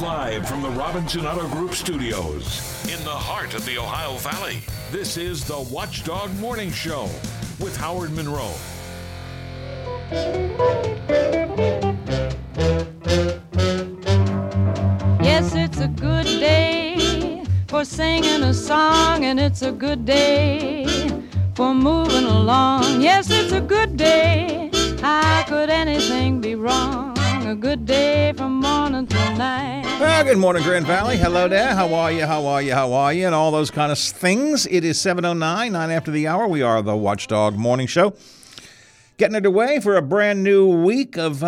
Live from the Robinson Auto Group studios in the heart of the Ohio Valley, this is the Watchdog Morning Show with Howard Monroe. Yes, it's a good day for singing a song, and it's a good day for moving along. Yes, it's a good day. How could anything be wrong? A good day from morning till night. Well, good morning, Grand Valley. Hello there. How are you? How are you? How are you? And all those kind of things. It is 7:09, 9 after the hour. We are the Watchdog Morning Show. Getting underway for a brand new week of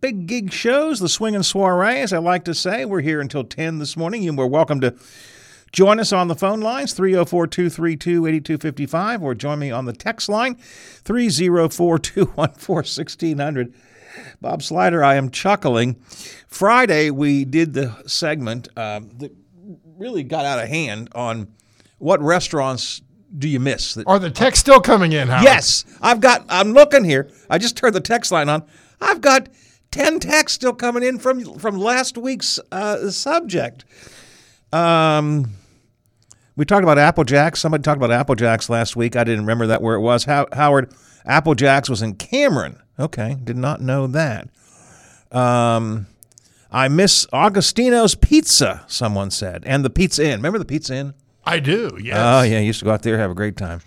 big gig shows, the swinging soiree, as I like to say. We're here until 10 this morning. You are welcome to join us on the phone lines, 304-232-8255, or join me on the text line, 304-214-1600. Bob Slider, I am chuckling. Friday, we did the segment that really got out of hand on what restaurants do you miss. Are the texts still coming in, Howard? Yes. I'm looking here. I just turned the text line on. I've got 10 texts still coming in from last week's subject. We talked about Apple Jacks. Somebody talked about Apple Jacks last week. I didn't remember that where it was. Howard, Apple Jacks was in Cameron. Okay, did not know that. I miss Augustino's Pizza, someone said, and the Pizza Inn. Remember the Pizza Inn? I do, yes. Oh, yeah, used to go out there, have a great time.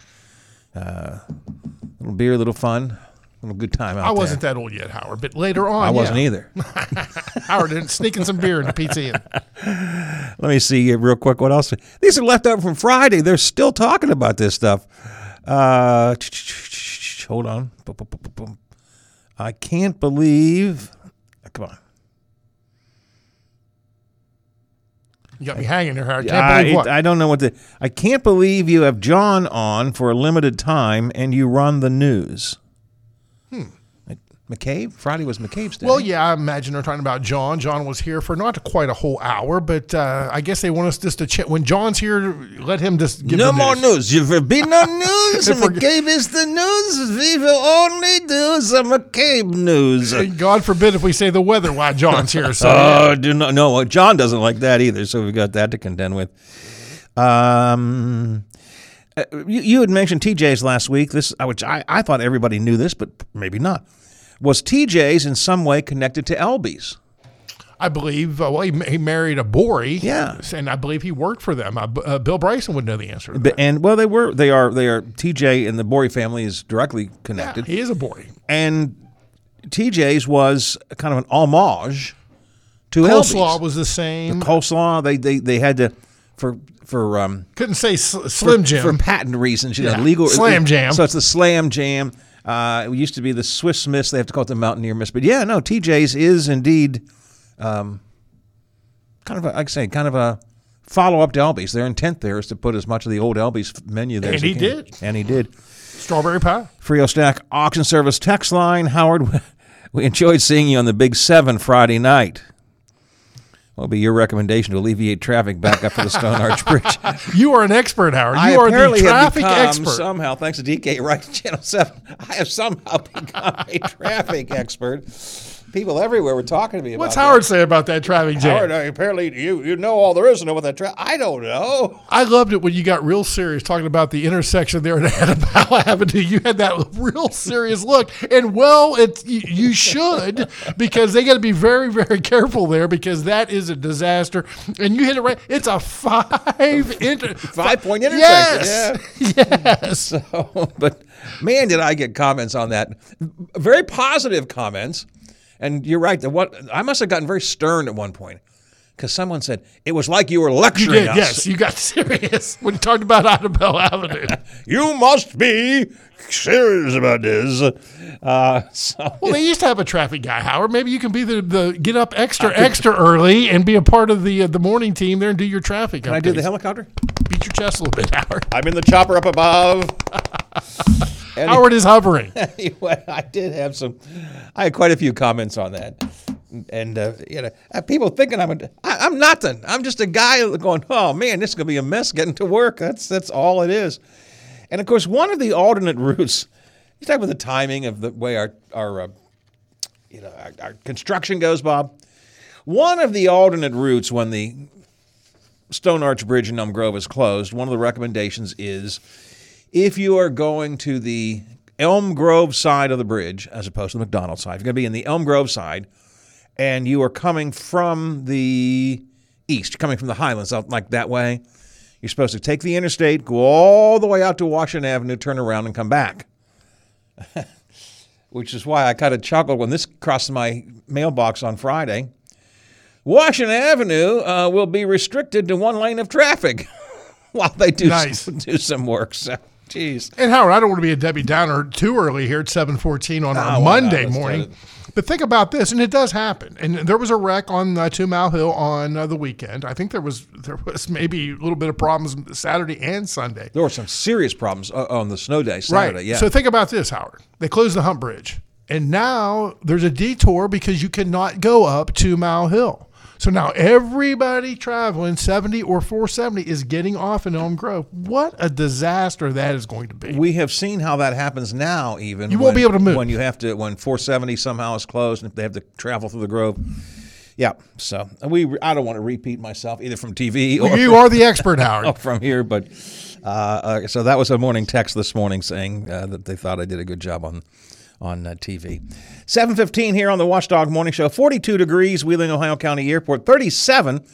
Little beer, little fun, little good time out there. I wasn't that old yet, Howard, but later on, I wasn't either. Howard, sneaking some beer in the Pizza Inn. Let me see real quick what else. These are left over from Friday. They're still talking about this stuff. Hold on. I can't believe. Come on. You got me hanging there, Howard. I don't know what the. I can't believe you have John on for a limited time and you run the news. McCabe? Friday was McCabe's day. Well, yeah, I imagine they're talking about John. John was here for not quite a whole hour, but I guess they want us just to check. When John's here, let him just give No more news. There will be no news. McCabe is the news. We will only do the McCabe news. God forbid if we say the weather while John's here. So, no, John doesn't like that either, so we've got that to contend with. You had mentioned TJ's last week, this, which I thought everybody knew this, but maybe not. Was TJ's in some way connected to Elby's? I believe. Well, he married a Bori. Yeah, and I believe he worked for them. Bill Bryson would know the answer to that. And well, they are. TJ and the Bori family is directly connected. Yeah, he is a Bori. And TJ's was kind of an homage to Elby's. Coleslaw was the same. The coleslaw. They had to for couldn't say Slim Jim for patent reasons. You know, legal Slam Jam. So it's the Slam Jam. It used to be the Swiss Miss. They have to call it the Mountaineer Miss. But yeah, no, TJ's is indeed kind of a follow-up to Elby's. Their intent there is to put as much of the old Elby's menu there as he can. And he did. Strawberry pie. Frio Stack Auction Service text line. Howard, we enjoyed seeing you on the Big 7 Friday night. What would be your recommendation to alleviate traffic back up to the Stone Arch Bridge? You are an expert, Howard. You are the traffic expert. Somehow, thanks to DK Wright Channel 7, I have somehow become a traffic expert. People everywhere were talking to me about that. What's Howard say about that traffic jam? Howard, apparently you know all there is to know about that traffic. I don't know. I loved it when you got real serious talking about the intersection there at Annabelle Avenue. You had that real serious look. And, well, you should, because they got to be very, very careful there, because that is a disaster. And you hit it right. It's a five-point intersection. Yes. Yeah. Yes. So, but, man, did I get comments on that. Very positive comments. And you're right. I must have gotten very stern at one point, because someone said it was like you were lecturing us. Yes, you got serious when you talked about Annabelle Avenue. You must be serious about this. Well, they used to have a traffic guy, Howard. Maybe you can be the get up extra early and be a part of the morning team there and do your traffic. Can I do the helicopter? Beat your chest a little bit, Howard. I'm in the chopper up above. Howard is hovering. Anyway, I had quite a few comments on that. And, people thinking I'm nothing. I'm just a guy going, oh, man, this is going to be a mess getting to work. That's all it is. And, of course, one of the alternate routes, you talk about the timing of the way our construction goes, Bob. One of the alternate routes when the Stone Arch Bridge in Elm Grove is closed, one of the recommendations is if you are going to the Elm Grove side of the bridge as opposed to the McDonald side, if you're going to be in the Elm Grove side and you are coming from the east, coming from the Highlands out like that way, you're supposed to take the interstate, go all the way out to Washington Avenue, turn around, and come back. Which is why I kind of chuckled when this crossed my mailbox on Friday. Washington Avenue will be restricted to one lane of traffic while they do some work. So, geez. And Howard, I don't want to be a Debbie Downer too early here at 7:14 on a Monday morning. But think about this, and it does happen. And there was a wreck on 2 Mile Hill on the weekend. I think there was maybe a little bit of problems Saturday and Sunday. There were some serious problems on the snow day Saturday. Right. Yeah. So think about this, Howard. They closed the Hump Bridge, and now there's a detour because you cannot go up 2 Mile Hill. So now everybody traveling 70 or 470 is getting off in Elm Grove. What a disaster that is going to be. We have seen how that happens now even. You won't be able to move. When 470 somehow is closed and if they have to travel through the Grove. Yeah, so I don't want to repeat myself either from TV or— You are the expert, Howard. From here, but so that was a morning text this morning saying that they thought I did a good job on TV. 7:15 here on the Watchdog Morning Show. 42 degrees, Wheeling, Ohio County Airport. 37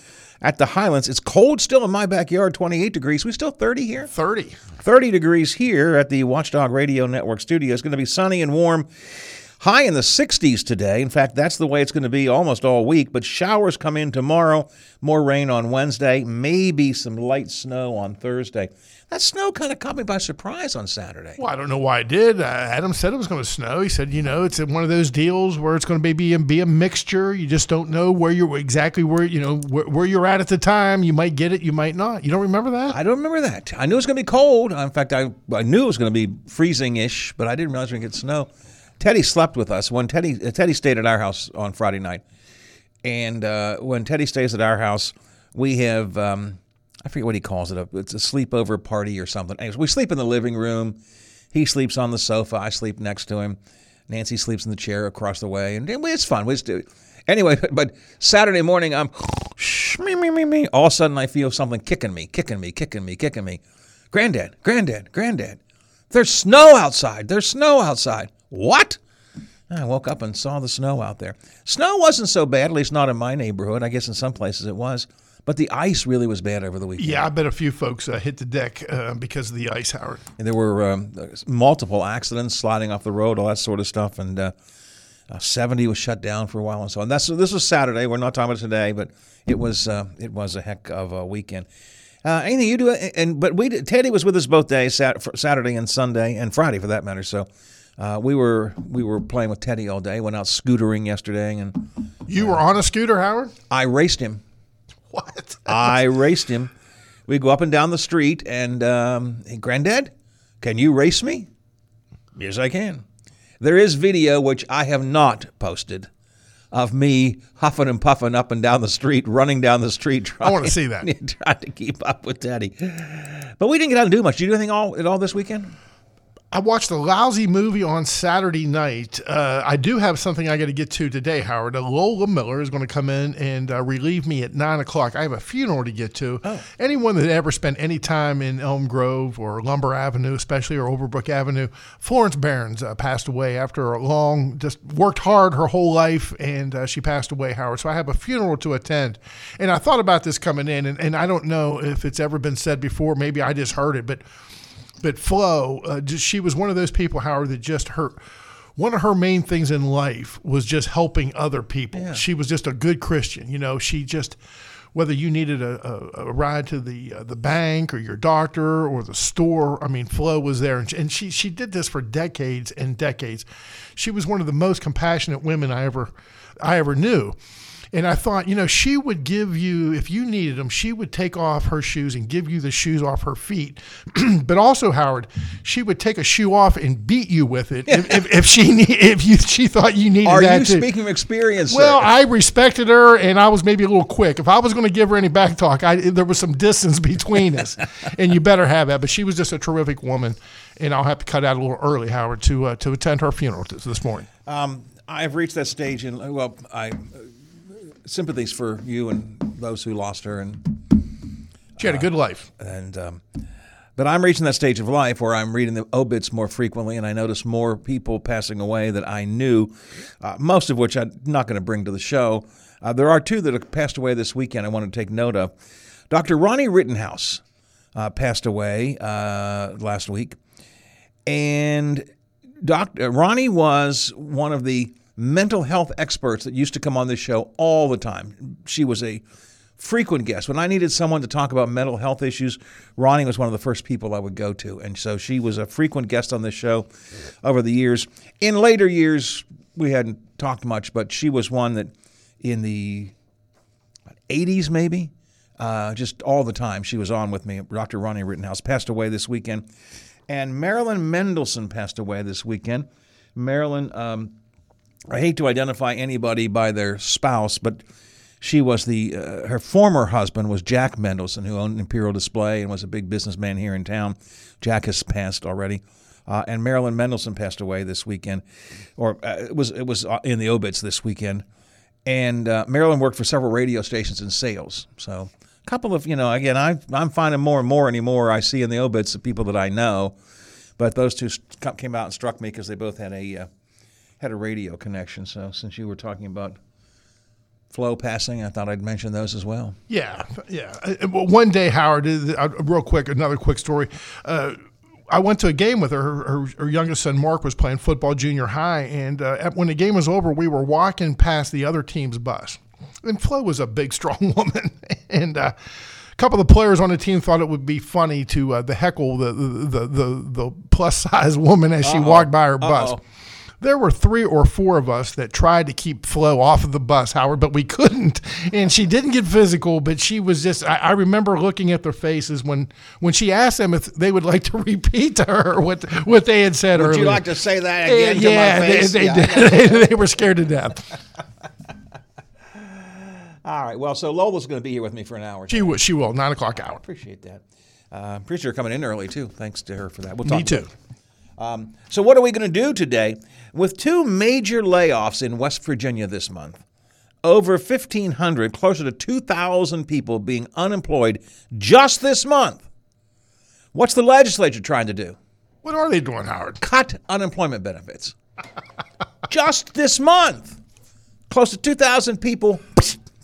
at the Highlands. It's cold still in my backyard, 28 degrees. We still 30 here? 30. 30 degrees here at the Watchdog Radio Network studio. It's going to be sunny and warm. High in the 60s today. In fact, that's the way it's going to be almost all week. But showers come in tomorrow. More rain on Wednesday. Maybe some light snow on Thursday. That snow kind of caught me by surprise on Saturday. Well, I don't know why it did. Adam said it was going to snow. He said, it's one of those deals where it's going to maybe be a mixture. You just don't know where you're at the time. You might get it. You might not. You don't remember that? I don't remember that. I knew it was going to be cold. In fact, I knew it was going to be freezing-ish, but I didn't realize we could get snow. Teddy slept with us. When Teddy stayed at our house on Friday night, and when Teddy stays at our house, we have I forget what he calls it. It's a sleepover party or something. Anyways, we sleep in the living room. He sleeps on the sofa. I sleep next to him. Nancy sleeps in the chair across the way, and it's fun. We just do it. Anyway, but Saturday morning, I'm all of a sudden I feel something kicking me. Granddad. There's snow outside. What? I woke up and saw the snow out there. Snow wasn't so bad, at least not in my neighborhood. I guess in some places it was. But the ice really was bad over the weekend. Yeah, I bet a few folks hit the deck because of the ice, Howard. And there were multiple accidents, sliding off the road, all that sort of stuff. And 70 was shut down for a while and so on. This was Saturday. We're not talking about today, but it was a heck of a weekend. Anything you do, Teddy was with us both days, Saturday and Sunday, and Friday for that matter, so... We were playing with Teddy all day. Went out scootering yesterday, and you were on a scooter, Howard? I raced him. What? I raced him. We go up and down the street, and hey, Granddad, can you race me? Yes, I can. There is video which I have not posted of me huffing and puffing up and down the street, running down the street. I want to see that. Trying to keep up with Teddy, but we didn't get out and do much. Did you do anything at all this weekend? I watched a lousy movie on Saturday night. I do have something I got to get to today, Howard. Lola Miller is going to come in and relieve me at 9 o'clock. I have a funeral to get to. Oh. Anyone that ever spent any time in Elm Grove or Lumber Avenue, especially, or Overbrook Avenue, Florence Barons passed away after a long, just worked hard her whole life, and she passed away, Howard. So I have a funeral to attend. And I thought about this coming in, and I don't know if it's ever been said before. Maybe I just heard it, But Flo, she was one of those people, Howard, that just one of her main things in life was just helping other people. Yeah. She was just a good Christian. She just, whether you needed a ride to the bank or your doctor or the store, I mean, Flo was there. And she did this for decades and decades. She was one of the most compassionate women I ever knew. And I thought, she would give you, if you needed them, she would take off her shoes and give you the shoes off her feet. But also, Howard, she would take a shoe off and beat you with it if she thought you needed that. Are you speaking of experience? Well, sir? I respected her, and I was maybe a little quick. If I was going to give her any back talk, there was some distance between us, and you better have that. But she was just a terrific woman, and I'll have to cut out a little early, Howard, to attend her funeral this morning. I've reached that stage, sympathies for you and those who lost her. And she had a good life. And but I'm reaching that stage of life where I'm reading the obits more frequently, and I notice more people passing away that I knew, most of which I'm not going to bring to the show. There are two that have passed away this weekend I want to take note of. Dr. Ronnie Rittenhouse passed away last week. And Ronnie was one of the mental health experts that used to come on this show all the time. She was a frequent guest. When I needed someone to talk about mental health issues, Ronnie was one of the first people I would go to. And so she was a frequent guest on this show over the years. In later years, we hadn't talked much, but she was one that in the 80s maybe, just all the time she was on with me. Dr. Ronnie Rittenhouse passed away this weekend. And Marilyn Mendelson passed away this weekend. Marilyn, I hate to identify anybody by their spouse, but she was her former husband was Jack Mendelson, who owned Imperial Display and was a big businessman here in town. Jack has passed already. And Marilyn Mendelson passed away this weekend, or it was in the obits this weekend. And Marilyn worked for several radio stations in sales, so... Couple of, again, I'm finding more and more anymore I see in the obits of people that I know, but those two came out and struck me because they both had a radio connection. So since you were talking about Flo passing, I thought I'd mention those as well. Yeah. One day, Howard, real quick, another quick story. I went to a game with her. Her youngest son, Mark, was playing football junior high, and when the game was over, we were walking past the other team's bus. And Flo was a big, strong woman, and a couple of the players on the team thought it would be funny to heckle the plus-size woman as she walked by her bus. There were 3 or 4 of us that tried to keep Flo off of the bus, Howard, but we couldn't. And she didn't get physical, but she was just – I remember looking at their faces when she asked them if they would like to repeat to her what they had said earlier. Would you like to say that again to my face? They did. They were scared to death. All right. Well, so Lola's going to be here with me for an hour. She will. 9 o'clock hour. I appreciate that. I'm pretty sure you're coming in early, too. Thanks to her for that. We'll talk. Me too. So what are we going to do today? With 2 major layoffs in West Virginia this month, over 1,500, closer to 2,000 people being unemployed just this month. What's the legislature trying to do? What are they doing, Howard? Cut unemployment benefits. Just this month. Close to 2,000 people...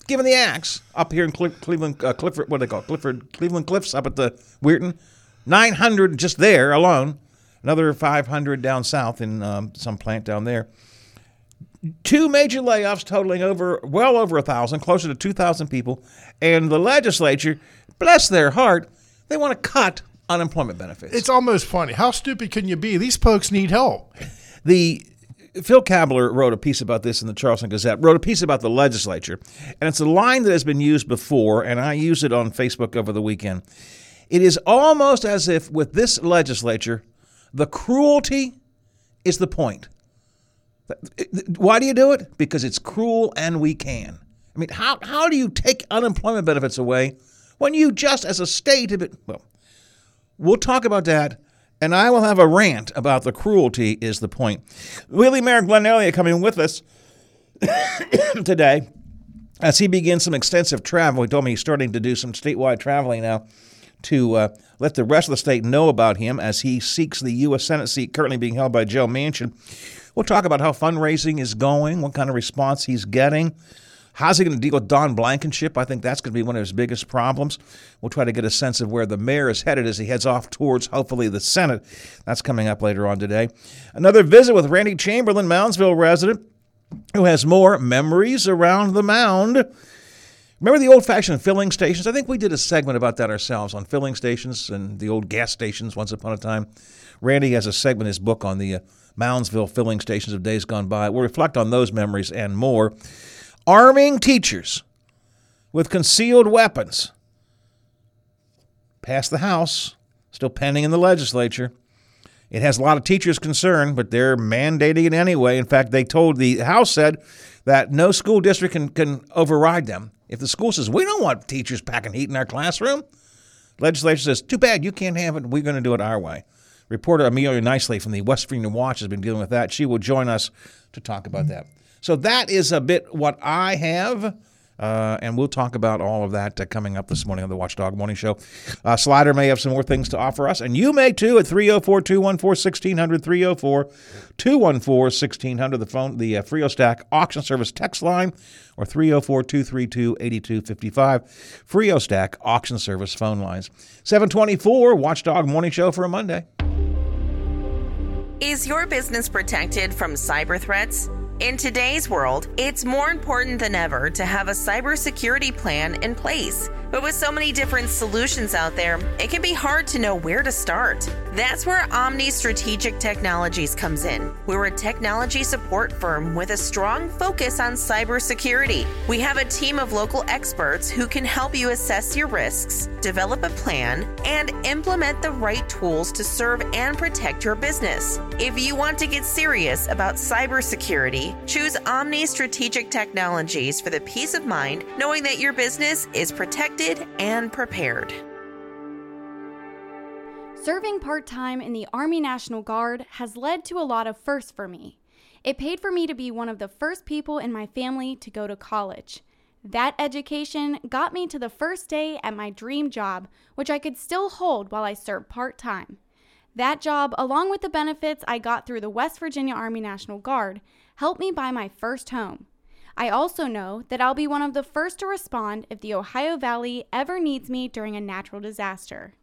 Given the axe up here in Cleveland, Clifford, what do they call it? Cleveland Cliffs up at the Weirton. 900 just there alone. Another 500 down south in some plant down there. 2 major layoffs totaling over 1,000, closer to 2,000 people. And the legislature, bless their heart, they want to cut unemployment benefits. It's almost funny. How stupid can you be? These folks need help. Phil Kabler wrote a piece about this in the Charleston Gazette, wrote a piece about the legislature, and it's a line that has been used before, and I used it on Facebook over the weekend. It is almost as if with this legislature, the cruelty is the point. Why do you do it? Because it's cruel and we can. I mean, how do you take unemployment benefits away when you just as a state have been, well, we'll talk about that. And I will have a rant about the cruelty is the point. Willie Mayor Glenn Elliott coming with us today as he begins some extensive travel. He told me he's starting to do some statewide traveling now to let the rest of the state know about him as he seeks the U.S. Senate seat currently being held by Joe Manchin. We'll talk about how fundraising is going, what kind of response he's getting. How's he going to deal with Don Blankenship? I think that's going to be one of his biggest problems. We'll try to get a sense of where the mayor is headed as he heads off towards, hopefully, the Senate. That's coming up later on today. Another visit with Randy Chamberlain, Moundsville resident, who has more memories around the mound. Remember the old-fashioned filling stations? I think we did a segment about that ourselves on filling stations and the old gas stations once upon a time. Randy has a segment in his book on the Moundsville filling stations of days gone by. We'll reflect on those memories and more. Arming teachers with concealed weapons. Passed the House, still pending in the legislature. It has a lot of teachers concerned, but they're mandating it anyway. In fact, they told the House said that no school district can override them. If the school says, we don't want teachers packing heat in our classroom, legislature says, too bad, you can't have it. We're going to do it our way. Reporter Amelia Nicely from the West Virginia Watch has been dealing with that. She will join us to talk about that. So that is a bit what I have. And we'll talk about all of that coming up this morning on the Watchdog Morning Show. Slider may have some more things to offer us, and you may too at 304-214-1600, 304-214-1600, the Frio Stack Auction Service text line, or 304-232-8255, Frio Stack Auction Service phone lines. 724 Watchdog Morning Show for a Monday. Is your business protected from cyber threats? In today's world, it's more important than ever to have a cybersecurity plan in place. But with so many different solutions out there, it can be hard to know where to start. That's where Omni Strategic Technologies comes in. We're a technology support firm with a strong focus on cybersecurity. We have a team of local experts who can help you assess your risks, develop a plan, and implement the right tools to serve and protect your business. If you want to get serious about cybersecurity, choose Omni Strategic Technologies for the peace of mind knowing that your business is protected and prepared. Serving part-time in the Army National Guard has led to a lot of firsts for me. It paid for me to be one of the first people in my family to go to college. That education got me to the first day at my dream job, which I could still hold while I served part-time. That job, along with the benefits I got through the West Virginia Army National Guard, helped me buy my first home. I also know that I'll be one of the first to respond if the Ohio Valley ever needs me during a natural disaster.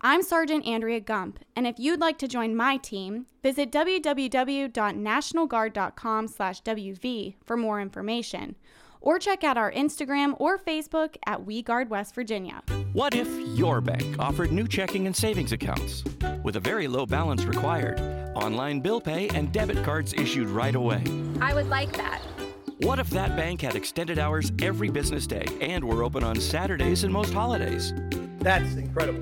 I'm Sergeant Andrea Gump, and if you'd like to join my team, visit www.nationalguard.com/WV for more information, or check out our Instagram or Facebook at We Guard West Virginia. What if your bank offered new checking and savings accounts with a very low balance required, online bill pay, and debit cards issued right away? I would like that. What if that bank had extended hours every business day and were open on Saturdays and most holidays? That's incredible.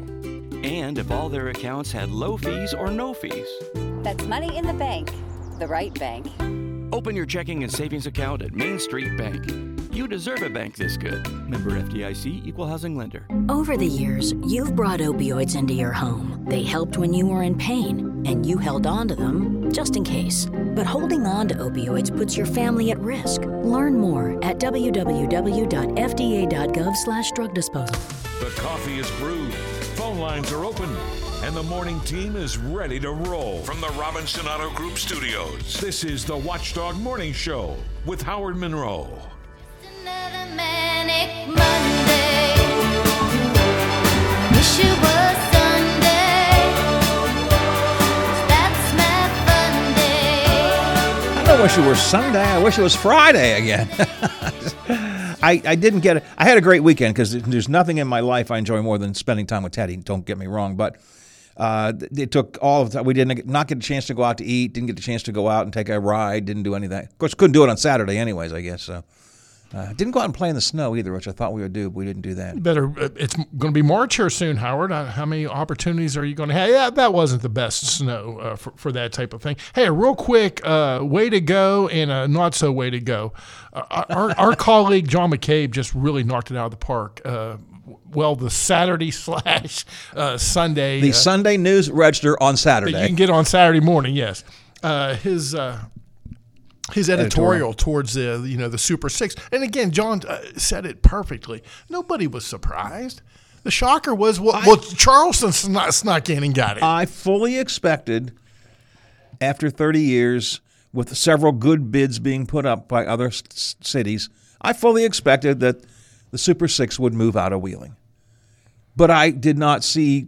And if all their accounts had low fees or no fees? That's money in the bank, the right bank. Open your checking and savings account at Main Street Bank. You deserve a bank this good. Member FDIC, Equal Housing Lender. Over the years, you've brought opioids into your home. They helped when you were in pain, and you held on to them just in case. But holding on to opioids puts your family at risk. Learn more at www.fda.gov/drug disposal. The coffee is brewed, phone lines are open, and the morning team is ready to roll. From the Robinson Auto Group studios, this is the Watchdog Morning Show with Howard Monroe. Another manic Monday. Wish it was Sunday. That's my fun day. I don't wish it was Sunday. I wish it was Friday again. I didn't get it. I had a great weekend because there's nothing in my life I enjoy more than spending time with Teddy. Don't get me wrong, but it took all of the time. We didn't get a chance to go out to eat. Didn't get a chance to go out and take a ride. Didn't do any of that. Of course, couldn't do it on Saturday, anyways. I guess so. Didn't go out and play in the snow either, which I thought we would do, but we didn't do that. Better. It's going to be March here soon, Howard. How many opportunities are you going to have? Yeah, that wasn't the best snow for that type of thing. Hey, a real quick way to go and a not-so-way to go. Our colleague John McCabe just really knocked it out of the park. Well, the Saturday / Sunday. The Sunday News Register on Saturday. That you can get on Saturday morning, yes. His editorial towards the the Super Six, and again, John said it perfectly. Nobody was surprised. The shocker was Charleston snuck in and got it. I fully expected, after 30 years, with several good bids being put up by other cities, I fully expected that the Super Six would move out of Wheeling, but I did not see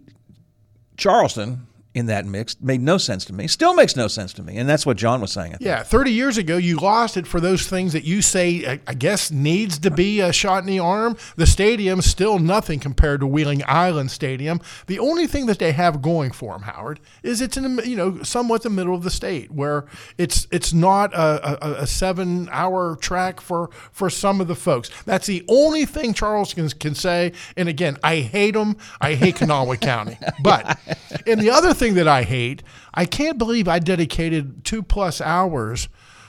Charleston in that mix. Made no sense to me. Still makes no sense to me. And that's what John was saying. Yeah, 30 years ago, you lost it for those things that you say, I guess, needs to be a shot in the arm. The stadium's still nothing compared to Wheeling Island Stadium. The only thing that they have going for them, Howard, is it's in the, somewhat the middle of the state where it's not a 7-hour track for some of the folks. That's the only thing Charleston can say. And again, I hate them. I hate Kanawha County. But and the other thing that I hate, I can't believe I dedicated 2+ hours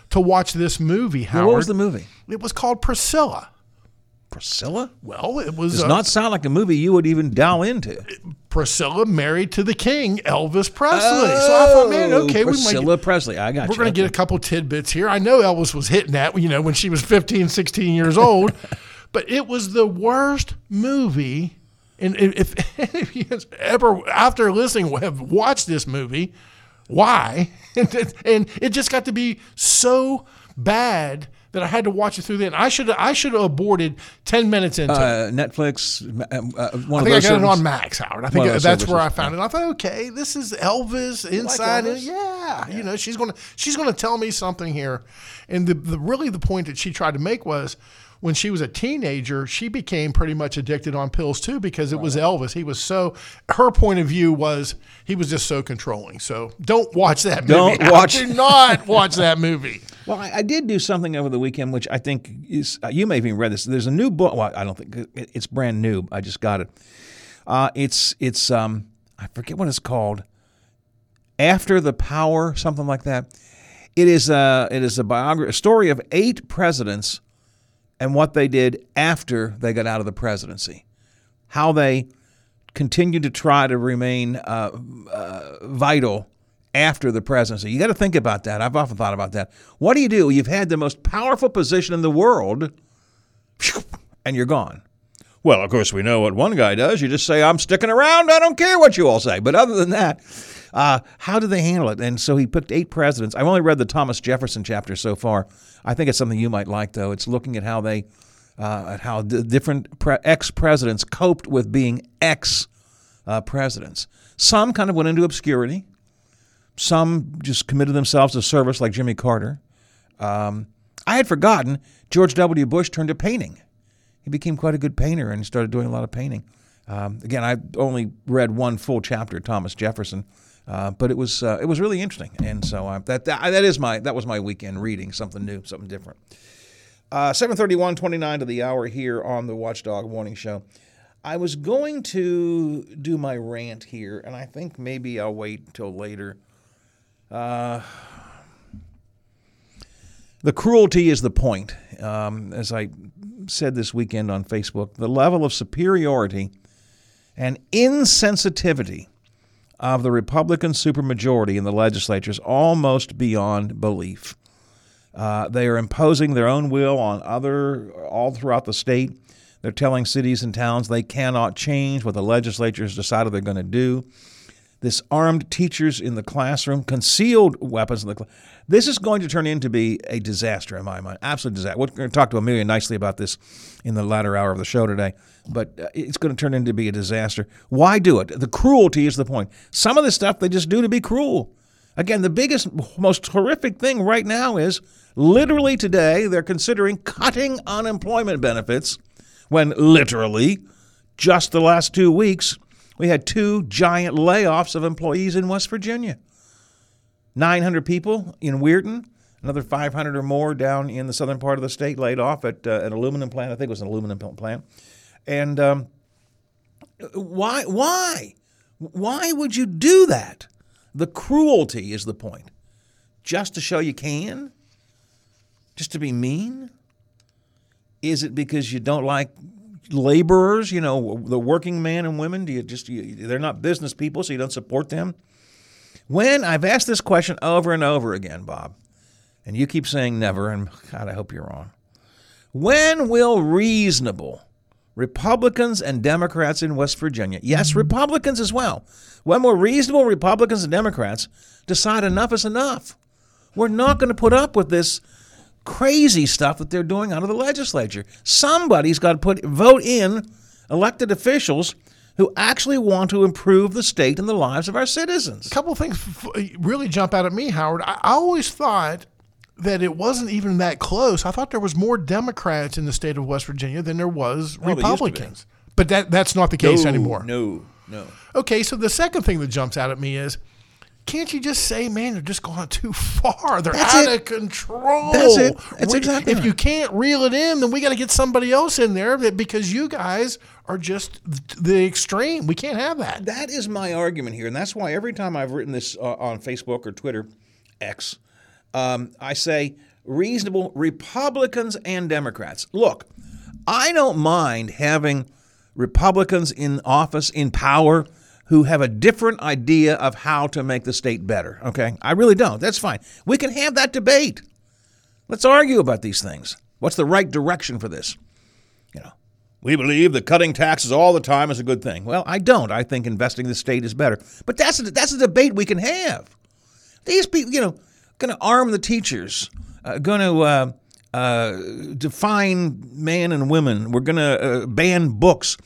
to watch this movie, Howard. What was the movie? It was called Priscilla. Priscilla? Well, it was... Does not sound like a movie you would even dial into. Priscilla married to the king, Elvis Presley. Oh, so I thought, man, okay, Priscilla Presley, I got you. We're going to get a couple tidbits here. I know Elvis was hitting that, when she was 15, 16 years old. But it was the worst movie. And if you ever, after listening, have watched this movie, why? And it just got to be so bad that I had to watch it through then. I should have aborted 10 minutes into it. Netflix, one of those I think I got services. It on Max, Howard. I think that's services. Where I found it. I thought, okay, this is Elvis inside. Like Elvis. Yeah. You know, she's going to tell me something here. And the point that she tried to make was, when she was a teenager, she became pretty much addicted on pills too, because it was Elvis. Her point of view was he was just so controlling. So don't watch that movie. Do not watch that movie. Well, I did do something over the weekend, which I think is, you may have even read this. There's a new book. Well, I don't think it's brand new. I just got it. It's I forget what it's called. After the Power, something like that. It is a biography, a story of 8 presidents and what they did after they got out of the presidency, how they continued to try to remain vital after the presidency. You got to think about that. I've often thought about that. What do you do? You've had the most powerful position in the world, and you're gone. Well, of course, we know what one guy does. You just say, I'm sticking around. I don't care what you all say. But other than that, how do they handle it? And so he picked 8 presidents. I've only read the Thomas Jefferson chapter so far. I think it's something you might like, though. It's looking at how they, different ex-presidents coped with being ex-presidents. Some kind of went into obscurity. Some just committed themselves to service, like Jimmy Carter. I had forgotten George W. Bush turned to painting. He became quite a good painter and started doing a lot of painting. Again, I only read one full chapter of Thomas Jefferson, but it was really interesting. And so that was my weekend reading, something new, something different. 7:31:29 to the hour here on the Watchdog Morning Show. I was going to do my rant here, and I think maybe I'll wait until later. The cruelty is the point. As I said this weekend on Facebook, the level of superiority and insensitivity of the Republican supermajority in the legislature is almost beyond belief. They are imposing their own will on all throughout the state. They're telling cities and towns they cannot change what the legislature has decided they're going to do. This armed teachers in the classroom, concealed weapons in the classroom. This is going to turn into be a disaster in my mind, absolute disaster. We're going to talk to Amelia Nicely about this in the latter hour of the show today, but it's going to turn into be a disaster. Why do it? The cruelty is the point. Some of the stuff they just do to be cruel. Again, the biggest, most horrific thing right now is literally today they're considering cutting unemployment benefits when literally just the last 2 weeks we had 2 giant layoffs of employees in West Virginia. 900 people in Weirton, another 500 or more down in the southern part of the state laid off at an aluminum plant. I think it was an aluminum plant. And why would you do that? The cruelty is the point. Just to show you can? Just to be mean? Is it because you don't like laborers, you know, the working man and women? They're not business people, so you don't support them? When I've asked this question over and over again, Bob, and you keep saying never, and God, I hope you're wrong. When will reasonable Republicans and Democrats in West Virginia, yes, Republicans as well, when will reasonable Republicans and Democrats decide enough is enough? We're not going to put up with this crazy stuff that they're doing out of the legislature. Somebody's got to vote in elected officials who actually want to improve the state and the lives of our citizens. A couple of things really jump out at me, Howard. I always thought that it wasn't even that close. I thought there was more Democrats in the state of West Virginia than there was Republicans. But that's not the case anymore. No. Okay, so the second thing that jumps out at me is, can't you just say, man, they're just going too far. They're out of control. That's it. That's exactly right. If you can't reel it in, then we got to get somebody else in there because you guys are just the extreme. We can't have that. That is my argument here, and that's why every time I've written this on Facebook or Twitter, X, I say reasonable Republicans and Democrats. Look, I don't mind having Republicans in office, in power, who have a different idea of how to make the state better, okay? I really don't. That's fine. We can have that debate. Let's argue about these things. What's the right direction for this? You know, We believe that cutting taxes all the time is a good thing. Well, I don't. I think investing in the state is better. But that's a debate we can have. These people, going to arm the teachers, going to define men and women. We're going to ban books.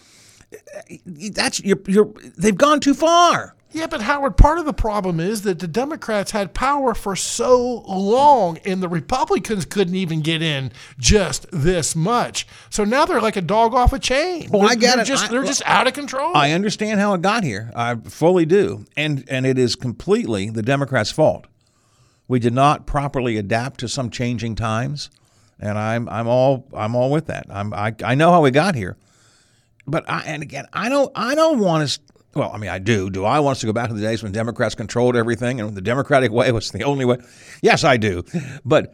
That's they've gone too far. Yeah, but Howard, part of the problem is that the Democrats had power for so long and the Republicans couldn't even get in just this much. So now they're like a dog off a chain. Well, they're just out of control. I understand how it got here. I fully do. And it is completely the Democrats' fault. We did not properly adapt to some changing times. And I'm all with that. I know how we got here. But I don't want us. Well, I mean, I do. Do I want us to go back to the days when Democrats controlled everything and the Democratic way was the only way? Yes, I do. But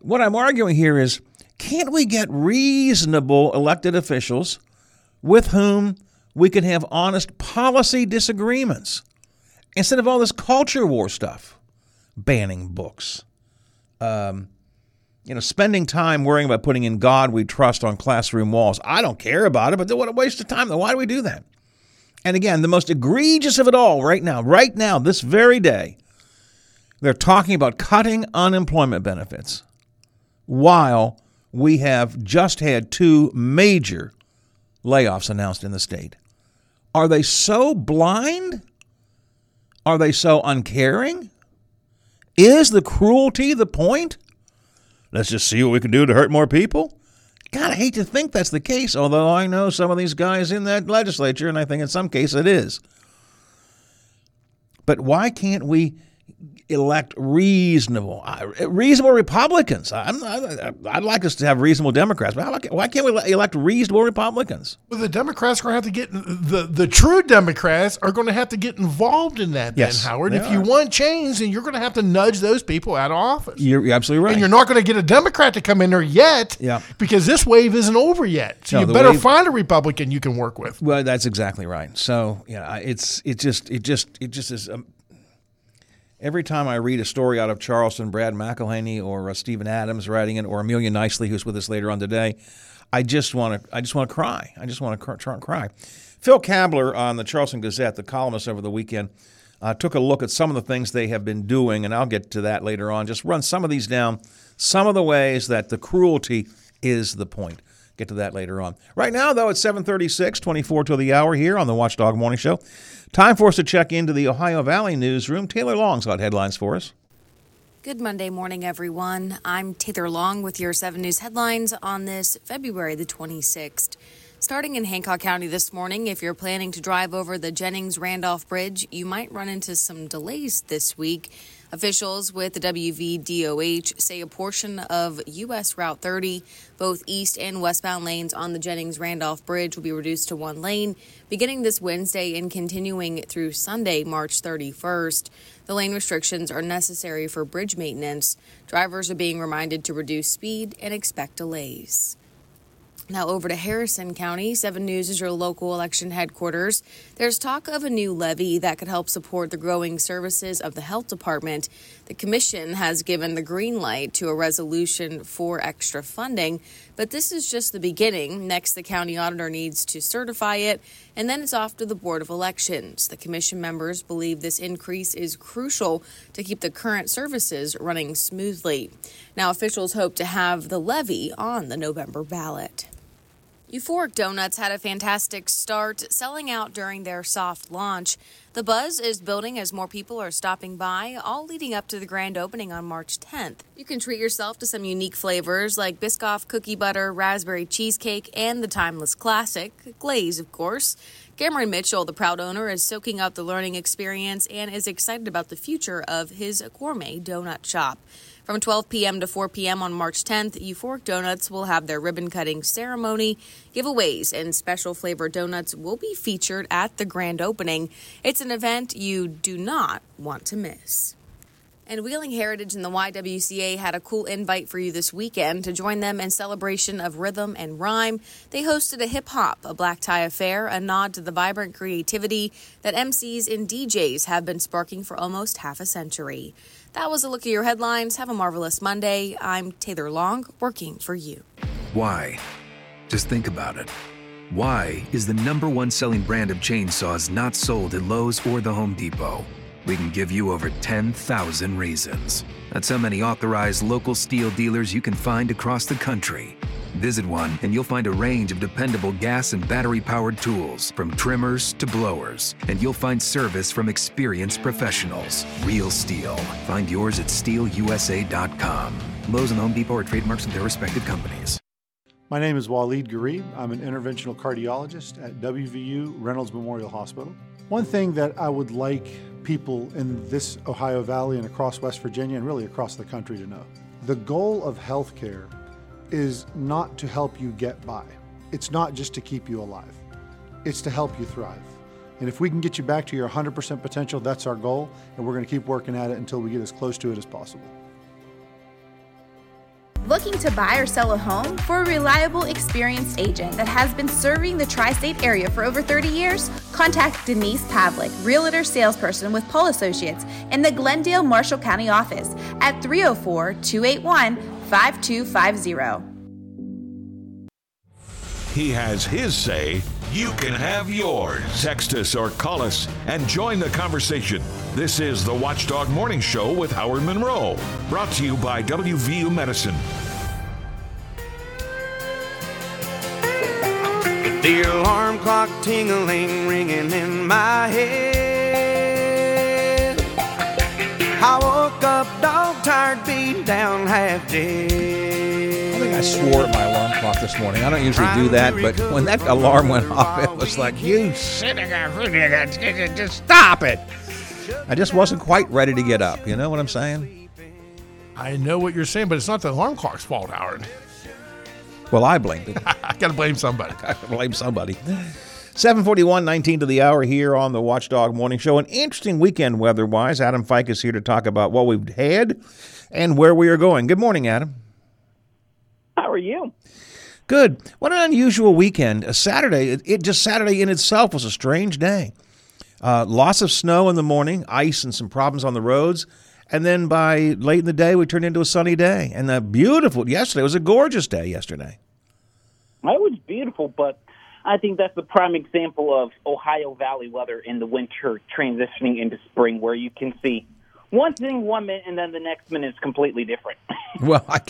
what I'm arguing here is, can't we get reasonable elected officials with whom we can have honest policy disagreements instead of all this culture war stuff, banning books, spending time worrying about putting "In God We Trust" on classroom walls. I don't care about it, but what a waste of time. Why do we do that? And again, the most egregious of it all right now, this very day, they're talking about cutting unemployment benefits while we have just had two major layoffs announced in the state. Are they so blind? Are they so uncaring? Is the cruelty the point? Let's just see what we can do to hurt more people? God, I hate to think that's the case, although I know some of these guys in that legislature, and I think in some cases it is. But why can't we elect reasonable Republicans? I'd like us to have reasonable Democrats, but why can't we elect reasonable Republicans? Well, the Democrats are going to have to get the true Democrats are going to have to get involved in that. Yes, then, Howard, if you want change, then you're going to have to nudge those people out of office. You're absolutely right, and you're not going to get a Democrat to come in there yet, because this wave isn't over yet. So you better find a Republican you can work with. Well, that's exactly right. So it just is. Every time I read a story out of Charleston, Brad McElhaney or Stephen Adams writing it, or Amelia Nicely, who's with us later on today, I just want to cry. I just want to cry. Phil Kabler on the Charleston Gazette, the columnist over the weekend, took a look at some of the things they have been doing, and I'll get to that later on. Just run some of these down, some of the ways that the cruelty is the point. Get to that later on. Right now, though, it's 7:36, 24 till the hour here on the Watchdog Morning Show. Time for us to check into the Ohio Valley newsroom. Taylor Long's got headlines for us. Good Monday morning, everyone. I'm Taylor Long with your 7 News headlines on this February the 26th. Starting in Hancock County this morning, if you're planning to drive over the Jennings-Randolph Bridge, you might run into some delays this week. Officials with the WVDOH say a portion of U.S. Route 30, both east and westbound lanes on the Jennings-Randolph Bridge, will be reduced to one lane beginning this Wednesday and continuing through Sunday, March 31st. The lane restrictions are necessary for bridge maintenance. Drivers are being reminded to reduce speed and expect delays. Now over to Harrison County. 7 News is your local election headquarters. There's talk of a new levy that could help support the growing services of the health department. The commission has given the green light to a resolution for extra funding, but this is just the beginning. Next, the county auditor needs to certify it, and then it's off to the Board of Elections. The commission members believe this increase is crucial to keep the current services running smoothly. Now, officials hope to have the levy on the November ballot. Euphoric Donuts had a fantastic start, selling out during their soft launch. The buzz is building as more people are stopping by, all leading up to the grand opening on March 10th. You can treat yourself to some unique flavors like Biscoff cookie butter, raspberry cheesecake, and the timeless classic, glaze, of course. Cameron Mitchell, the proud owner, is soaking up the learning experience and is excited about the future of his gourmet donut shop. From 12 p.m. to 4 p.m. on March 10th, Euphoric Donuts will have their ribbon-cutting ceremony. Giveaways and special flavored donuts will be featured at the grand opening. It's an event you do not want to miss. And Wheeling Heritage and the YWCA had a cool invite for you this weekend to join them in celebration of rhythm and rhyme. They hosted a hip-hop, a black tie affair, a nod to the vibrant creativity that MCs and DJs have been sparking for almost half a century. That was a look at your headlines. Have a marvelous Monday. I'm Taylor Long, working for you. Why? Just think about it. Why is the #1 selling brand of chainsaws not sold at Lowe's or the Home Depot? We can give you over 10,000 reasons. That's how many authorized local steel dealers you can find across the country. Visit one and you'll find a range of dependable gas and battery-powered tools, from trimmers to blowers, and you'll find service from experienced professionals. Real steel. Find yours at steelusa.com. Lowe's and Home Depot are trademarks of their respective companies. My name is Waleed Gharib. I'm an interventional cardiologist at WVU Reynolds Memorial Hospital. One thing that I would like people in this Ohio Valley and across West Virginia and really across the country to know: the goal of healthcare is not to help you get by. It's not just to keep you alive. It's to help you thrive. And if we can get you back to your 100% potential, that's our goal, and we're going to keep working at it until we get as close to it as possible. Looking to buy or sell a home? For a reliable, experienced agent that has been serving the tri-state area for over 30 years, contact Denise Pavlik, Realtor Salesperson with Paul Associates in the Glendale Marshall County office at 304-281-5250. He has his say. You can have yours. Text us or call us and join the conversation. This is the Watchdog Morning Show with Howard Monroe, brought to you by WVU Medicine. The alarm clock tingling, ringing in my head. I woke up dog tired, beat down, half dead. I think I swore at my alarm clock this morning. I don't usually do that, but when that alarm went off, it was like, you just stop it. I just wasn't quite ready to get up. You know what I'm saying? I know what you're saying, but it's not the alarm clock's fault, Howard. Well, I blamed it. I got to blame somebody. 7:41, 19 to the hour here on the Watchdog Morning Show. An interesting weekend weather-wise. Adam Fike is here to talk about what we've had and where we are going. Good morning, Adam. How are you? Good. What an unusual weekend. A Saturday, Saturday in itself was a strange day. Lots of snow in the morning, ice and some problems on the roads. And then by late in the day, we turned into a sunny day. And yesterday was a gorgeous day yesterday. It was beautiful, but I think that's the prime example of Ohio Valley weather in the winter transitioning into spring, where you can see one thing one minute and then the next minute is completely different. Well, I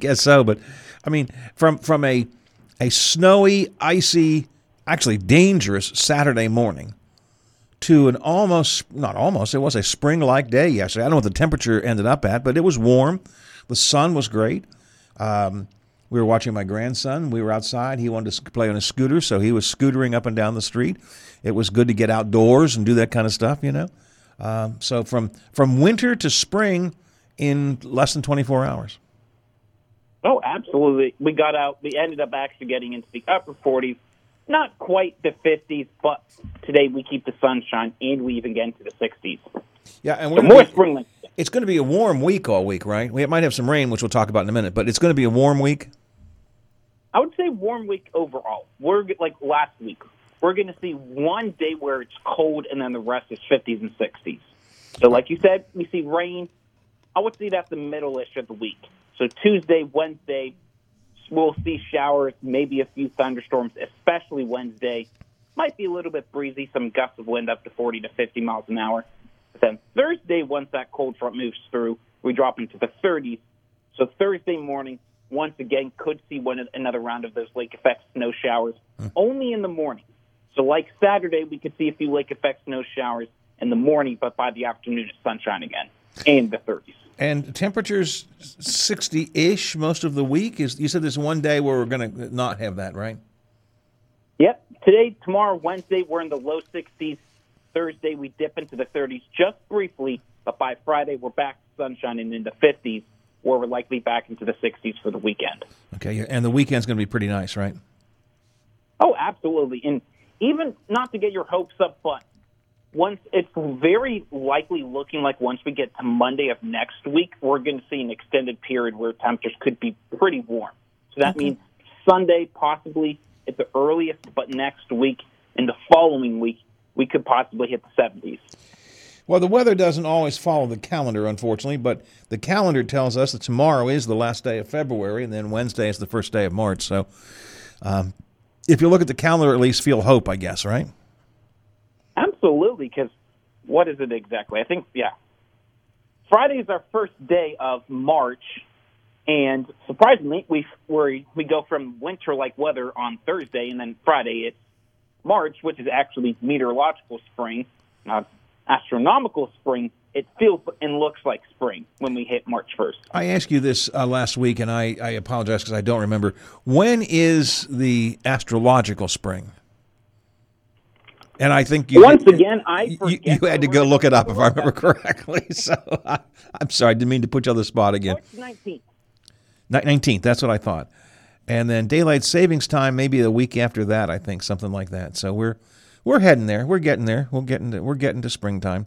guess so. But, I mean, from a snowy, icy, actually dangerous Saturday morning to it was a spring-like day yesterday. I don't know what the temperature ended up at, but it was warm. The sun was great. We were watching my grandson. We were outside. He wanted to play on a scooter, so he was scootering up and down the street. It was good to get outdoors and do that kind of stuff, you know. So from winter to spring in less than 24 hours. Oh, absolutely. We got out. We ended up actually getting into the upper 40s. Not quite the 50s, but today we keep the sunshine, and we even get into the 60s. Yeah, and we're more spring. It's going to be a warm week all week, right? We might have some rain, which we'll talk about in a minute, but it's going to be a warm week. I would say warm week overall. We're like last week. We're going to see one day where it's cold, and then the rest is 50s and 60s. So, like you said, we see rain. I would say that's the middle-ish of the week. So Tuesday, Wednesday. We'll see showers, maybe a few thunderstorms, especially Wednesday. Might be a little bit breezy, some gusts of wind up to 40 to 50 miles an hour. But then Thursday, once that cold front moves through, we drop into the 30s. So Thursday morning, once again, could see another round of those lake effect snow showers, only in the morning. So like Saturday, we could see a few lake effect snow showers in the morning, but by the afternoon, it's sunshine again and the 30s. And temperatures 60-ish most of the week. You said there's one day where we're going to not have that, right? Yep. Today, tomorrow, Wednesday, we're in the low 60s. Thursday, we dip into the 30s just briefly, but by Friday, we're back to sunshine and in the 50s, where we're likely back into the 60s for the weekend. Okay, and the weekend's going to be pretty nice, right? Oh, absolutely. And even not to get your hopes up, but once it's very likely looking like once we get to Monday of next week, we're going to see an extended period where temperatures could be pretty warm. So that means Sunday possibly at the earliest, but next week and the following week, we could possibly hit the 70s. Well, the weather doesn't always follow the calendar, unfortunately, but the calendar tells us that tomorrow is the last day of February and then Wednesday is the first day of March. So if you look at the calendar, at least feel hope, I guess, right? Absolutely, because what is it exactly? I think, yeah. Friday is our first day of March, and surprisingly, we go from winter-like weather on Thursday, and then Friday it's March, which is actually meteorological spring, astronomical spring. It feels and looks like spring when we hit March 1st. I asked you this last week, and I apologize because I don't remember. When is the astrological spring? And I think you you had to go look it up, if I remember correctly. So I'm sorry, I didn't mean to put you on the spot again. March 19th. 19th, that's what I thought. And then daylight savings time, maybe the week after that, I think, something like that. So we're heading there. We're getting there. We're getting to springtime.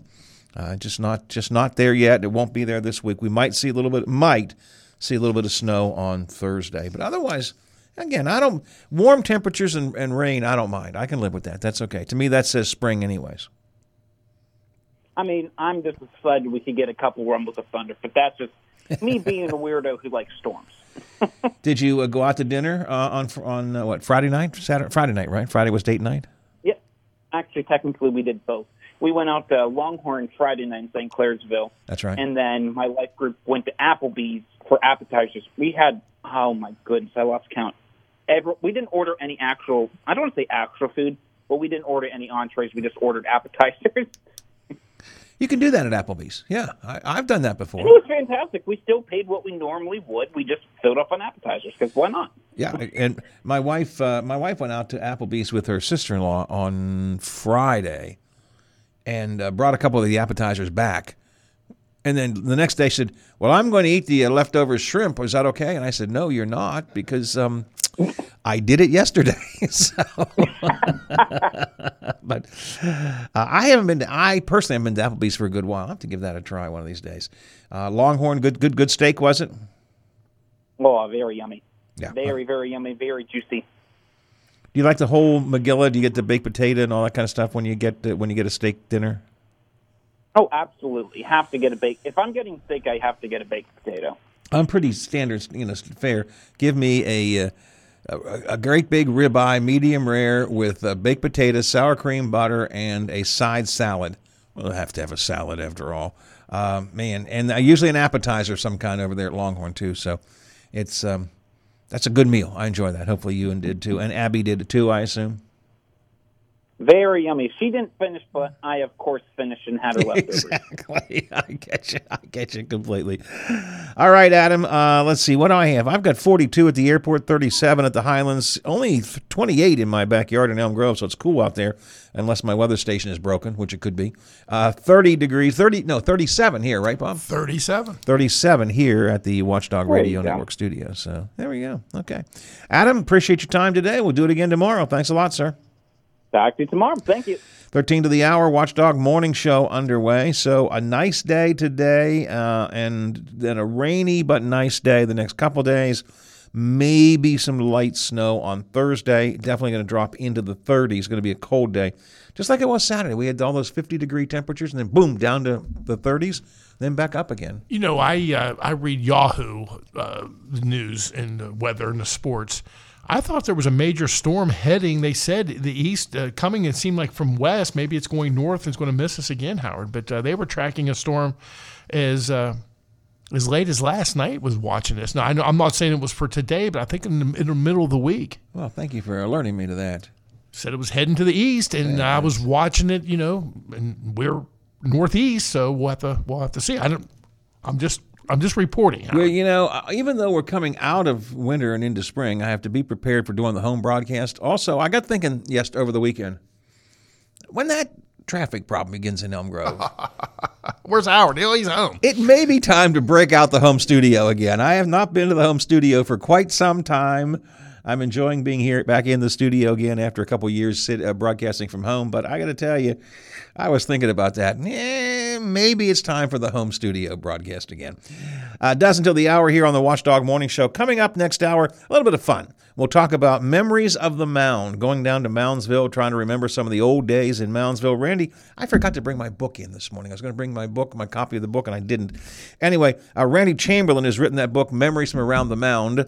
Just not there yet. It won't be there this week. We might see a little bit of snow on Thursday, but otherwise. Again, warm temperatures and rain, I don't mind. I can live with that. That's okay. To me, that says spring anyways. I mean, I'm just excited we could get a couple rumbles of thunder, but that's just me being a weirdo who likes storms. Did you go out to dinner on Friday night? Friday night, right? Friday was date night? Yeah. Actually, technically, we did both. We went out to Longhorn Friday night in St. Clairsville. That's right. And then my life group went to Applebee's for appetizers. We had, oh my goodness, I lost count. We didn't order any actual, I don't want to say actual food, but we didn't order any entrees. We just ordered appetizers. You can do that at Applebee's. Yeah, I've done that before. And it was fantastic. We still paid what we normally would. We just filled up on appetizers because why not? Yeah, and my wife went out to Applebee's with her sister-in-law on Friday and brought a couple of the appetizers back. And then the next day she said, well, I'm going to eat the leftover shrimp. Is that okay? And I said, no, you're not, because I did it yesterday. So, but I personally haven't been to Applebee's for a good while. I'll have to give that a try one of these days. Longhorn, good steak, was it? Oh, very yummy. Yeah. Very, very yummy, very juicy. Do you like the whole Magilla? Do you get the baked potato and all that kind of stuff when you get a steak dinner? Oh, absolutely. Have to get a baked. If I'm getting steak, I have to get a baked potato. I'm pretty standard, fair. Give me a great big ribeye, medium rare, with baked potatoes, sour cream, butter, and a side salad. We'll have to have a salad after all. And usually an appetizer of some kind over there at Longhorn, too. So it's that's a good meal. I enjoy that. Hopefully you did, too. And Abby did, too, I assume. Very yummy. She didn't finish, but I, of course, finished and had her leftovers. Exactly. I get you completely. All right, Adam. Let's see. What do I have? I've got 42 at the airport, 37 at the Highlands, only 28 in my backyard in Elm Grove, so it's cool out there, unless my weather station is broken, which it could be. 37 here, right, Bob? 37 here at the Watchdog Radio Network studio. So there we go. Okay. Adam, appreciate your time today. We'll do it again tomorrow. Thanks a lot, sir. Talk to you tomorrow. Thank you. 13 to the hour, Watchdog Morning Show underway. So a nice day today and then a rainy but nice day the next couple days. Maybe some light snow on Thursday. Definitely going to drop into the 30s. It's going to be a cold day, just like it was Saturday. We had all those 50-degree temperatures, and then, boom, down to the 30s, then back up again. You know, I read Yahoo news and the weather and the sports. I thought there was a major storm heading. They said the east coming, it seemed like from west. Maybe it's going north and it's going to miss us again, Howard. But they were tracking a storm as late as last night was watching this. Now, I know, I'm not saying it was for today, but I think in the middle of the week. Well, thank you for alerting me to that. Said it was heading to the east, and yes. I was watching it, and we're northeast, so we'll have to see. I'm just reporting. Well, even though we're coming out of winter and into spring, I have to be prepared for doing the home broadcast. Also, I got thinking, yes, over the weekend, when that traffic problem begins in Elm Grove. Where's Howard? He's home. It may be time to break out the home studio again. I have not been to the home studio for quite some time. I'm enjoying being here back in the studio again after a couple of years broadcasting from home. But I got to tell you, I was thinking about that. Maybe it's time for the home studio broadcast again. Does until the hour here on the Watchdog Morning Show. Coming up next hour, a little bit of fun. We'll talk about Memories of the Mound, going down to Moundsville, trying to remember some of the old days in Moundsville. Randy, I forgot to bring my book in this morning. I was going to bring my book, my copy of the book, and I didn't. Anyway, Randy Chamberlain has written that book, Memories from Around the Mound.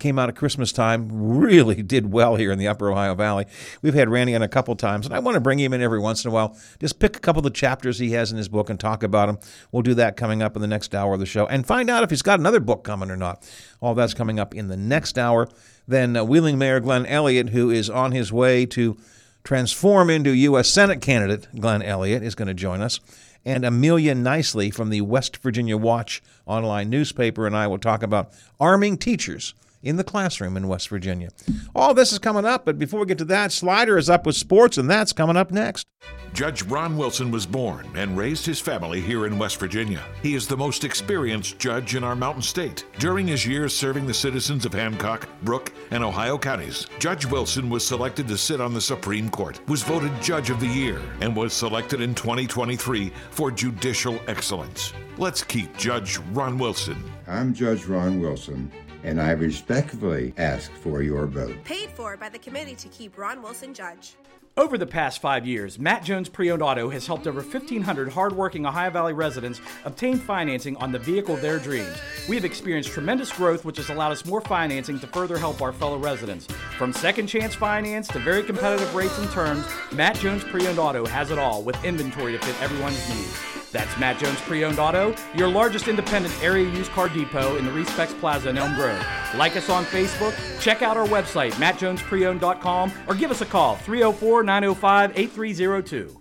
Came out at Christmas time, really did well here in the Upper Ohio Valley. We've had Randy on a couple times, and I want to bring him in every once in a while. Just pick a couple of the chapters he has in his book and talk about them. We'll do that coming up in the next hour of the show and find out if he's got another book coming or not. All that's coming up in the next hour. Then Wheeling Mayor Glenn Elliott, who is on his way to transform into U.S. Senate candidate, Glenn Elliott, is going to join us. And Amelia Nicely from the West Virginia Watch online newspaper and I will talk about arming teachers in the classroom in West Virginia. All this is coming up, but before we get to that, Slider is up with sports, and that's coming up next. Judge Ron Wilson was born and raised his family here in West Virginia. He is the most experienced judge in our mountain state. During his years serving the citizens of Hancock, Brooke, and Ohio counties, Judge Wilson was selected to sit on the Supreme Court, was voted Judge of the Year, and was selected in 2023 for judicial excellence. Let's keep Judge Ron Wilson. I'm Judge Ron Wilson, and I respectfully ask for your vote. Paid for by the Committee to Keep Ron Wilson Judge. Over the past 5 years, Matt Jones Pre-Owned Auto has helped over 1,500 hardworking Ohio Valley residents obtain financing on the vehicle of their dreams. We have experienced tremendous growth, which has allowed us more financing to further help our fellow residents. From second chance finance to very competitive rates and terms, Matt Jones Pre-Owned Auto has it all with inventory to fit everyone's needs. That's Matt Jones Pre-Owned Auto, your largest independent area used car depot in the Respex Plaza in Elm Grove. Like us on Facebook, check out our website, mattjonespreowned.com, or give us a call, 304-905-8302.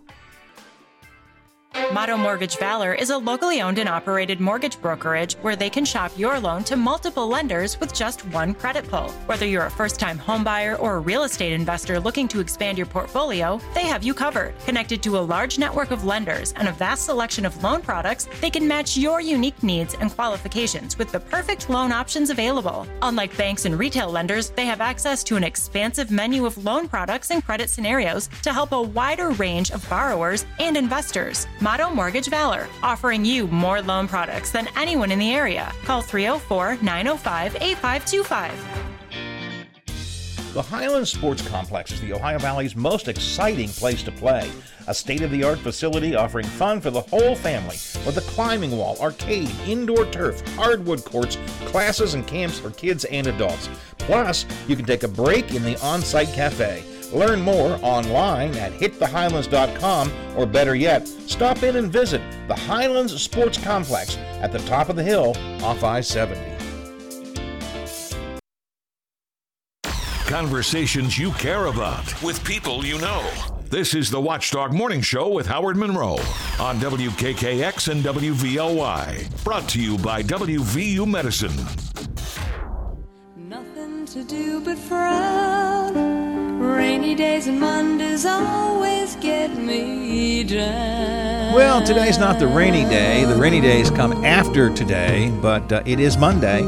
Motto Mortgage Valor is a locally owned and operated mortgage brokerage where they can shop your loan to multiple lenders with just one credit pull. Whether you're a first-time homebuyer or a real estate investor looking to expand your portfolio, they have you covered. Connected to a large network of lenders and a vast selection of loan products, they can match your unique needs and qualifications with the perfect loan options available. Unlike banks and retail lenders, they have access to an expansive menu of loan products and credit scenarios to help a wider range of borrowers and investors. Motto Mortgage Valor, offering you more loan products than anyone in the area. Call 304-905-8525. The Highland Sports Complex is the Ohio Valley's most exciting place to play. A state-of-the-art facility offering fun for the whole family with a climbing wall, arcade, indoor turf, hardwood courts, classes and camps for kids and adults. Plus, you can take a break in the on-site cafe. Learn more online at hitthehighlands.com, or better yet, stop in and visit the Highlands Sports Complex at the top of the hill off I-70. Conversations you care about with people you know. This is the Watchdog Morning Show with Howard Monroe on WKKX and WVLY. Brought to you by WVU Medicine. Nothing to do but frown. Rainy days and Mondays always get me down. Well, today's not the rainy day. The rainy days come after today, but it is Monday.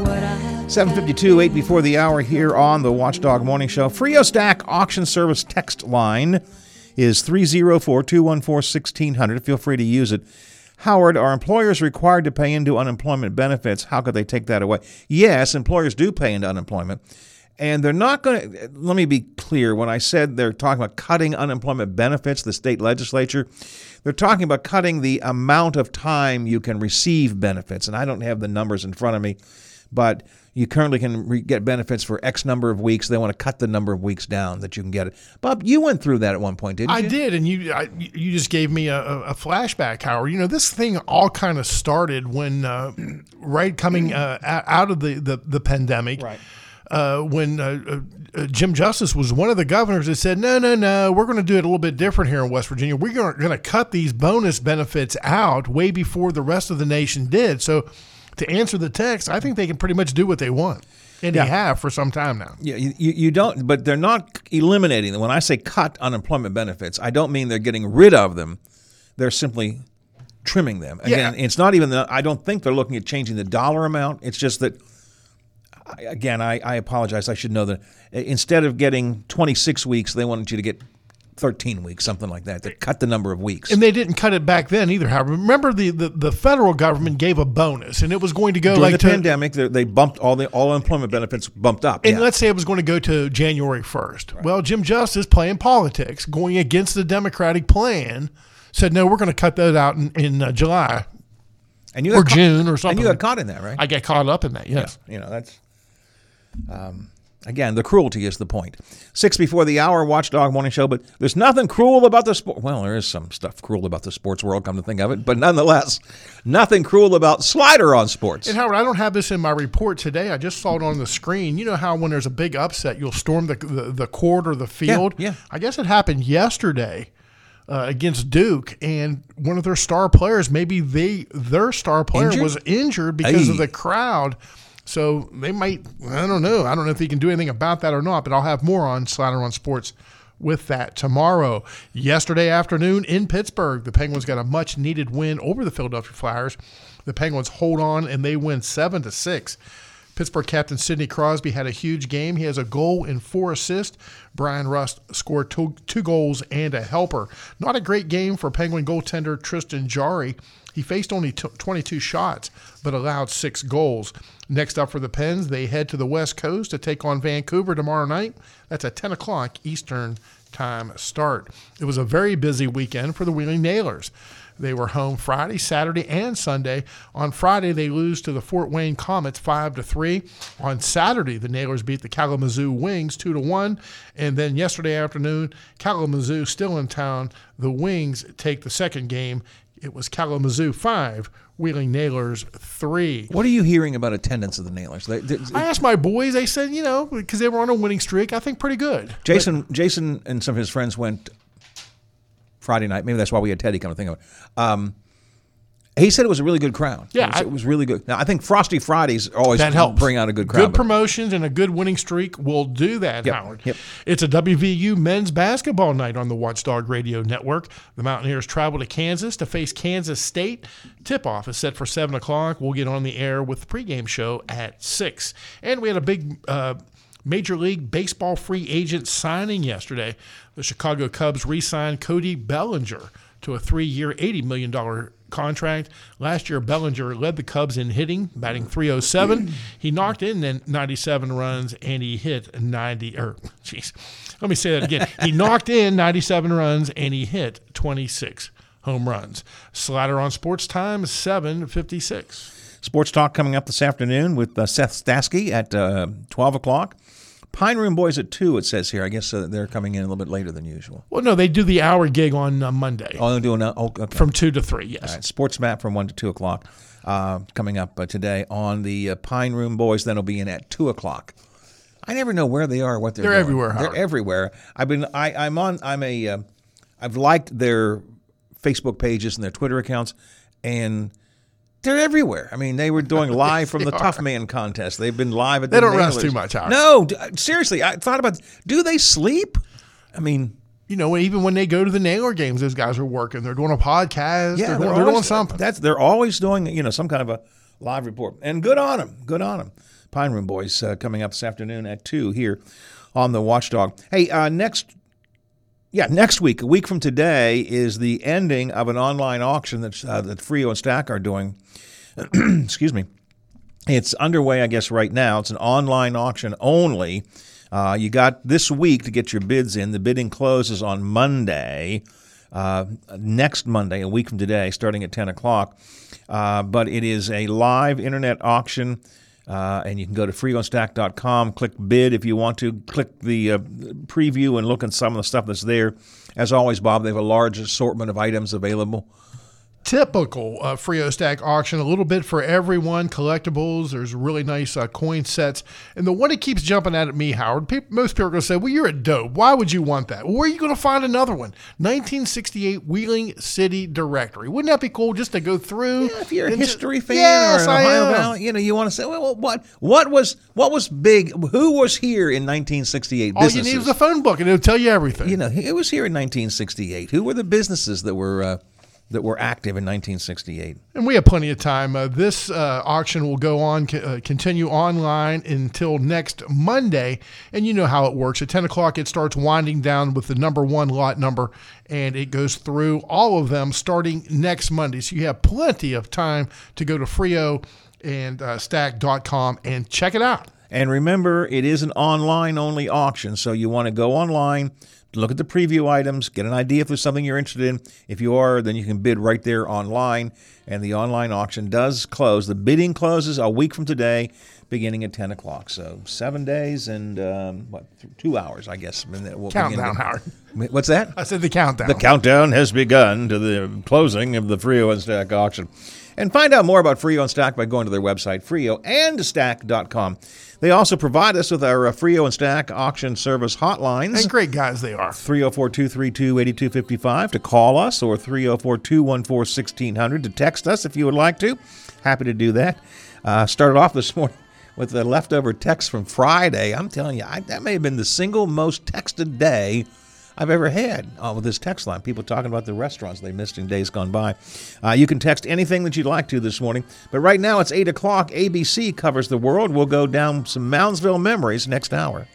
7:52, 8 before the hour here on the Watchdog Morning Show. Frio Stack Auction Service text line is 304-214-1600. Feel free to use it. Howard, are employers required to pay into unemployment benefits? How could they take that away? Yes, employers do pay into unemployment. And they're not going to, let me be clear, when I said they're talking about cutting unemployment benefits, the state legislature, they're talking about cutting the amount of time you can receive benefits. And I don't have the numbers in front of me, but you currently can get benefits for X number of weeks. They want to cut the number of weeks down that you can get it. Bob, you went through that at one point, didn't you? I did, and you just gave me a flashback, Howard. You know, this thing all kind of started when, right coming out of the pandemic. Right. When Jim Justice was one of the governors that said, no, we're going to do it a little bit different here in West Virginia. We're going to cut these bonus benefits out way before the rest of the nation did. So to answer the text, I think they can pretty much do what they want. And they have for some time now. Yeah, you don't, but they're not eliminating them. When I say cut unemployment benefits, I don't mean they're getting rid of them. They're simply trimming them. Again, it's not even I don't think they're looking at changing the dollar amount. It's just that. Again, I apologize. I should know that instead of getting 26 weeks, they wanted you to get 13 weeks, something like that. They cut the number of weeks. And they didn't cut it back then either, Howard. Remember, the federal government gave a bonus, and it was going to go during the pandemic, they bumped all employment benefits bumped up. And let's say it was going to go to January 1st. Right. Well, Jim Justice, playing politics, going against the Democratic plan, said, no, we're going to cut that out in July or June or something. And you got caught in that, right? I got caught up in that, yes. Yeah, that's... Again, the cruelty is the point. 6 before the hour, Watchdog Morning Show, but there's nothing cruel about the sport. Well, there is some stuff cruel about the sports world, come to think of it, but nonetheless, nothing cruel about Slider on sports. And Howard, I don't have this in my report today. I just saw it on the screen. You know how when there's a big upset, you'll storm the court or the field? Yeah. I guess it happened yesterday against Duke, and one of their star players, maybe their star player was injured because of the crowd. So they might, I don't know. I don't know if they can do anything about that or not, but I'll have more on Slider on Sports with that tomorrow. Yesterday afternoon in Pittsburgh, the Penguins got a much-needed win over the Philadelphia Flyers. The Penguins hold on, and they win 7-6. Pittsburgh captain Sidney Crosby had a huge game. He has a goal and 4 assists. Brian Rust scored two goals and a helper. Not a great game for Penguin goaltender Tristan Jarry. He faced only 22 shots, but allowed 6 goals. Next up for the Pens, they head to the West Coast to take on Vancouver tomorrow night. That's a 10 o'clock Eastern time start. It was a very busy weekend for the Wheeling Nailers. They were home Friday, Saturday, and Sunday. On Friday, they lose to the Fort Wayne Comets 5-3. On Saturday, the Nailers beat the Kalamazoo Wings 2-1. And then yesterday afternoon, Kalamazoo still in town. The Wings take the second game. It was Kalamazoo 5, Wheeling Nailers 3. What are you hearing about attendance of the Nailers? I asked my boys. They said, because they were on a winning streak, I think pretty good. Jason and some of his friends went Friday night. Maybe that's why we had Teddy come to think of it. He said it was a really good crowd. Yeah. It was really good. Now, I think Frosty Fridays always bring out a good crowd. Good promotions and a good winning streak will do that, Howard. Yep. It's a WVU men's basketball night on the Watchdog Radio Network. The Mountaineers travel to Kansas to face Kansas State. Tip-off is set for 7 o'clock. We'll get on the air with the pregame show at 6. And we had a big Major League Baseball free agent signing yesterday. The Chicago Cubs re-signed Cody Bellinger to a 3-year, $80 million contract. Last year, Bellinger led the Cubs in hitting, batting .307. He knocked in 97 runs, and he hit 90. Let me say that again. He knocked in 97 runs, and he hit 26 home runs. Slider on Sports Time, 7:56. Sports Talk coming up this afternoon with Seth Stasky at 12 o'clock. Pine Room Boys at 2, it says here. I guess they're coming in a little bit later than usual. Well, no, they do the hour gig on Monday. Oh, they're doing that? Oh, okay. From 2 to 3, yes. All right, Sports Map from 1 to 2 o'clock coming up today on the Pine Room Boys. Then it'll be in at 2 o'clock. I never know where they are, what they're doing. They're everywhere, Howard. They're everywhere. I've liked their Facebook pages and their Twitter accounts, and they're everywhere. I mean, they were doing live from the Tough Man contest. They've been live at the Nailers. They don't rest too much, Howard. No, seriously, I thought about, do they sleep? I mean, even when they go to the Nailer games, those guys are working. They're doing a podcast. Yeah, they're doing something. They're always doing, some kind of a live report. And good on them. Good on them. Pine Room Boys coming up this afternoon at 2 here on the Watchdog. Hey, next week, a week from today, is the ending of an online auction that Frio and Stack are doing. Excuse me. It's underway, I guess, right now. It's an online auction only. You got this week to get your bids in. The bidding closes on Monday, next Monday, a week from today, starting at 10 o'clock. But it is a live internet auction. And you can go to freeonstack.com, click bid if you want to, click the preview and look at some of the stuff that's there. As always, Bob, they have a large assortment of items available. Typical Frio Stack auction, a little bit for everyone, collectibles. There's really nice coin sets. And the one that keeps jumping out at me, Howard, most people are going to say, well, you're a dope. Why would you want that? Well, where are you going to find another one? 1968 Wheeling City Directory. Wouldn't that be cool just to go through? Yeah, if you're a history fan or an Ohio Valley, you want to say, well, what was big? Who was here in 1968? All you need is a phone book, and it'll tell you everything. It was here in 1968. Who were the businesses that were... that were active in 1968. And we have plenty of time. This auction will go on, continue online until next Monday. And you know how it works. At 10 o'clock, it starts winding down with the number one lot number, and it goes through all of them starting next Monday. So you have plenty of time to go to Frio and stack.com and check it out. And remember, it is an online-only auction, so you want to go online, look at the preview items, get an idea if it's something you're interested in. If you are, then you can bid right there online, and the online auction does close. The bidding closes a week from today, beginning at 10 o'clock. So 7 days and, 2 hours, I guess. We'll countdown, Howard. What's that? I said the countdown. The countdown has begun to the closing of the Frio and Stack auction. And find out more about Frio and Stack by going to their website, frioandstack.com. They also provide us with our Frio and Stack auction service hotlines. And great guys they are. 304-232-8255 to call us, or 304-214-1600 to text us if you would like to. Happy to do that. Started off this morning with the leftover text from Friday. I'm telling you, that may have been the single most texted day I've ever had with this text line. People talking about the restaurants they missed in days gone by. You can text anything that you'd like to this morning. But right now it's 8 o'clock. ABC covers the world. We'll go down some Moundsville memories next hour.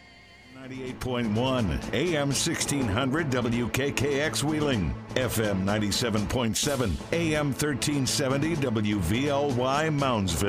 98.1 AM 1600 WKKX Wheeling, FM 97.7 AM 1370 WVLY Moundsville.